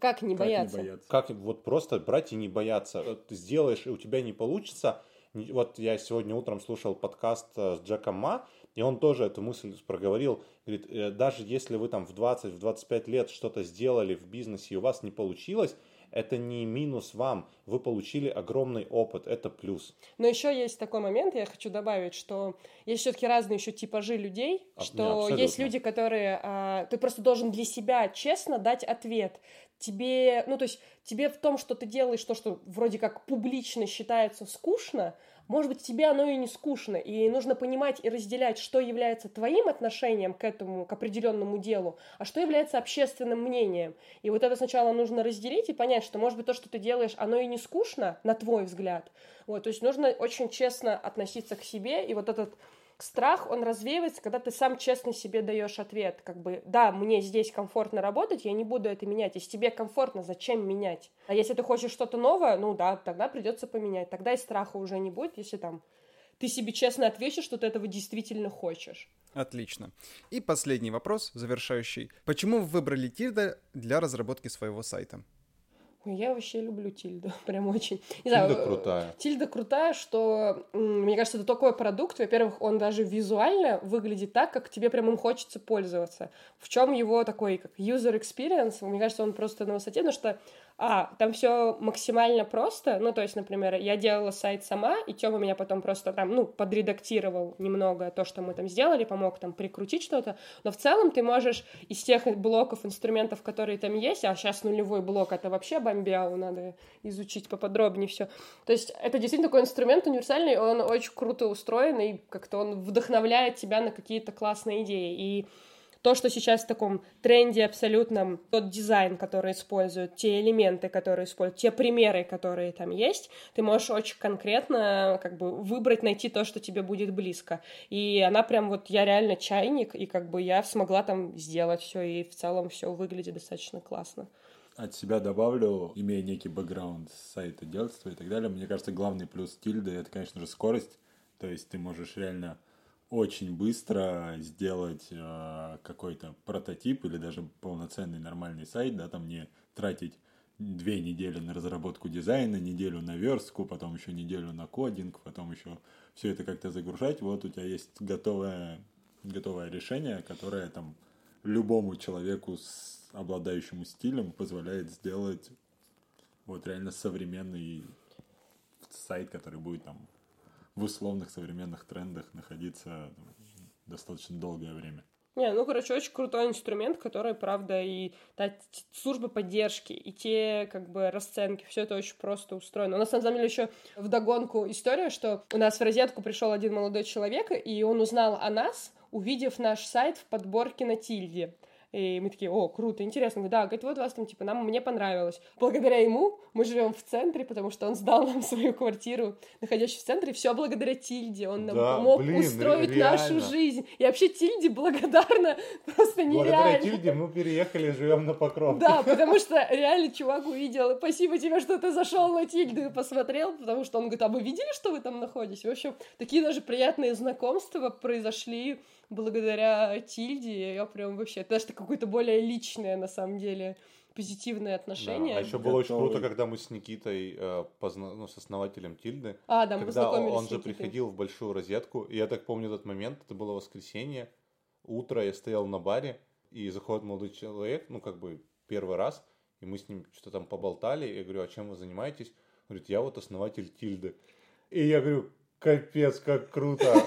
Как не бояться? Как вот просто брать и не бояться. Ты сделаешь, и у тебя не получится. Вот я сегодня утром слушал подкаст с Джеком Ма, и он тоже эту мысль проговорил. Говорит, даже если вы там в 20-25 лет что-то сделали в бизнесе, и у вас не получилось... Это не минус вам, вы получили огромный опыт, это плюс. Но еще есть такой момент, я хочу добавить, что есть все-таки разные еще типажи людей, что есть люди, которые... ты просто должен для себя честно дать ответ. Тебе, ну, то есть тебе в том, что ты делаешь то, что вроде как публично считается скучно, может быть, тебе оно и не скучно, и нужно понимать и разделять, что является твоим отношением к этому, к определенному делу, а что является общественным мнением. И вот это сначала нужно разделить и понять, что, может быть, то, что ты делаешь, оно и не скучно, на твой взгляд. Вот, то есть нужно очень честно относиться к себе, и вот этот страх, он развеивается, когда ты сам честно себе даешь ответ, как бы, да, мне здесь комфортно работать, я не буду это менять, если тебе комфортно, зачем менять? А если ты хочешь что-то новое, ну да, тогда придется поменять, тогда и страха уже не будет, если там ты себе честно ответишь, что ты этого действительно хочешь. Отлично. И последний вопрос, завершающий. Почему вы выбрали Tilda для разработки своего сайта? Я вообще люблю Тильду, прям очень. Тильда крутая. Тильда крутая, что, мне кажется, это такой продукт. Во-первых, он даже визуально выглядит так, как тебе прям им хочется пользоваться. В чем его такой, как user experience? Мне кажется, он просто на высоте, потому что Там все максимально просто. Ну, то есть, например, я делала сайт сама, и Тёма меня потом просто там, подредактировал немного то, что мы там сделали, помог там прикрутить что-то. Но в целом ты можешь из тех блоков, инструментов, которые там есть, а сейчас нулевой блок — это вообще бомбяу, надо изучить поподробнее все. То есть это действительно такой инструмент универсальный, он очень круто устроен, и как-то он вдохновляет тебя на какие-то классные идеи. И то, что сейчас в таком тренде абсолютном, тот дизайн, который используют, те элементы, которые используют, те примеры, которые там есть, ты можешь очень конкретно выбрать, найти то, что тебе будет близко. И она прям я реально чайник, и я смогла там сделать все, и в целом все выглядит достаточно классно. От себя добавлю, имея некий бэкграунд с сайта детства и так далее, мне кажется, главный плюс Тильды — это, конечно же, скорость. То есть ты можешь реально очень быстро сделать какой-то прототип или даже полноценный нормальный сайт, да, там не тратить 2 недели на разработку дизайна, 1 неделю на верстку, потом еще 1 неделю на кодинг, потом еще все это как-то загружать. Вот у тебя есть готовое решение, которое там любому человеку, с обладающему стилем, позволяет сделать вот реально современный сайт, который будет там в условных современных трендах находиться достаточно долгое время. Очень крутой инструмент, который, правда, и та служба поддержки, и те, расценки, все это очень просто устроено. У нас, на самом деле, еще вдогонку история, что у нас в Розетку пришел один молодой человек, и он узнал о нас, увидев наш сайт в подборке на Тильде. И мы такие: о, круто, интересно. Он говорит: да, вот вас там, мне понравилось. Благодаря ему мы живем в центре, потому что он сдал нам свою квартиру, находящуюся в центре. Все благодаря Тильде. Он нам помог устроить нашу жизнь. И вообще Тильде благодарна просто нереально. Благодаря Тильде мы переехали, живем на Покровке. Да, потому что реально чувак увидел: спасибо тебе, что ты зашел на Тильду и посмотрел, потому что он говорит: а вы видели, что вы там находитесь? В общем, такие даже приятные знакомства произошли благодаря Тильде. Я прям вообще... Это даже какое-то более личное, на самом деле, позитивное отношение. Да, а еще было очень круто, когда мы с Никитой, с основателем Тильды, мы познакомились. Он же приходил в Большую Розетку. Я так помню этот момент, это было воскресенье. Утро, я стоял на баре, и заходит молодой человек, первый раз, и мы с ним что-то там поболтали. Я говорю: а чем вы занимаетесь? Он говорит: я основатель Тильды. И я говорю: капец, как круто!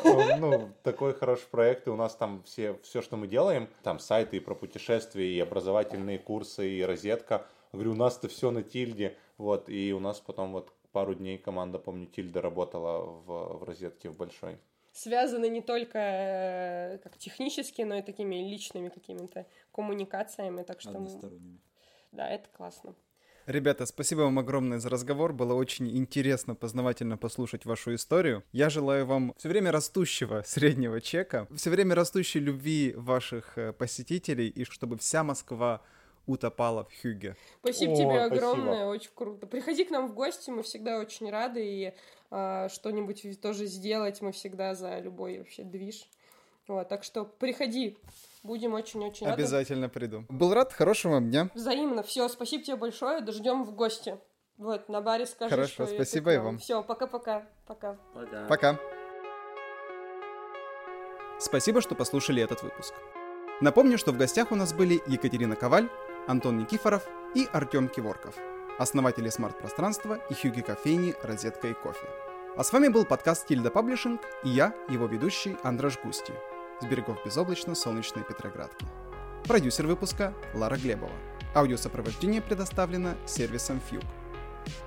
Такой хороший проект, и у нас там все, что мы делаем, там сайты и про путешествия, и образовательные курсы, и Розетка. Говорю, у нас-то все на Тильде. Вот, и у нас потом пару дней команда, помню, Тильда работала в Розетке в Большой. Связаны не только технически, но и такими личными какими-то коммуникациями. Так что односторонними. Да, это классно. Ребята, спасибо вам огромное за разговор. Было очень интересно, познавательно послушать вашу историю. Я желаю вам все время растущего среднего чека, все время растущей любви ваших посетителей, и чтобы вся Москва утопала в hygge. Спасибо тебе огромное, спасибо. Очень круто. Приходи к нам в гости, мы всегда очень рады, и что-нибудь тоже сделать мы всегда за любой вообще движ. Так что приходи. Будем очень-очень рады. Обязательно приду. Был рад, хорошего вам дня. Взаимно. Все, спасибо тебе большое. Ждем в гости. На баре скажи. Хорошо, что спасибо и вам. Все, пока-пока. Пока. Спасибо, что послушали этот выпуск. Напомню, что в гостях у нас были Екатерина Коваль, Антон Никифоров и Артём Кеворков, основатели смарт-пространства и hygge-кофейни «Розетка и кофе». А с вами был подкаст «Тильда Паблишинг» и я, его ведущий Андраш Густи, с берегов безоблачно-солнечной Петроградки. Продюсер выпуска Лара Глебова. Аудиосопровождение предоставлено сервисом Fugue.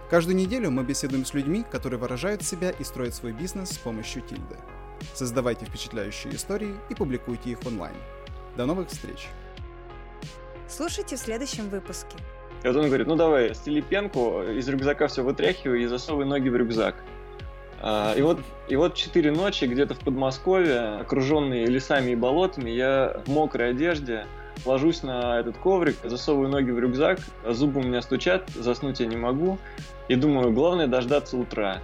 Каждую неделю мы беседуем с людьми, которые выражают себя и строят свой бизнес с помощью Тильды. Создавайте впечатляющие истории и публикуйте их онлайн. До новых встреч! Слушайте в следующем выпуске. И он говорит: давай, стели пенку, из рюкзака все вытряхивай и засовывай ноги в рюкзак. И 4 ночи где-то в Подмосковье, окруженные лесами и болотами, я в мокрой одежде ложусь на этот коврик, засовываю ноги в рюкзак, зубы у меня стучат, заснуть я не могу, и думаю, главное дождаться утра.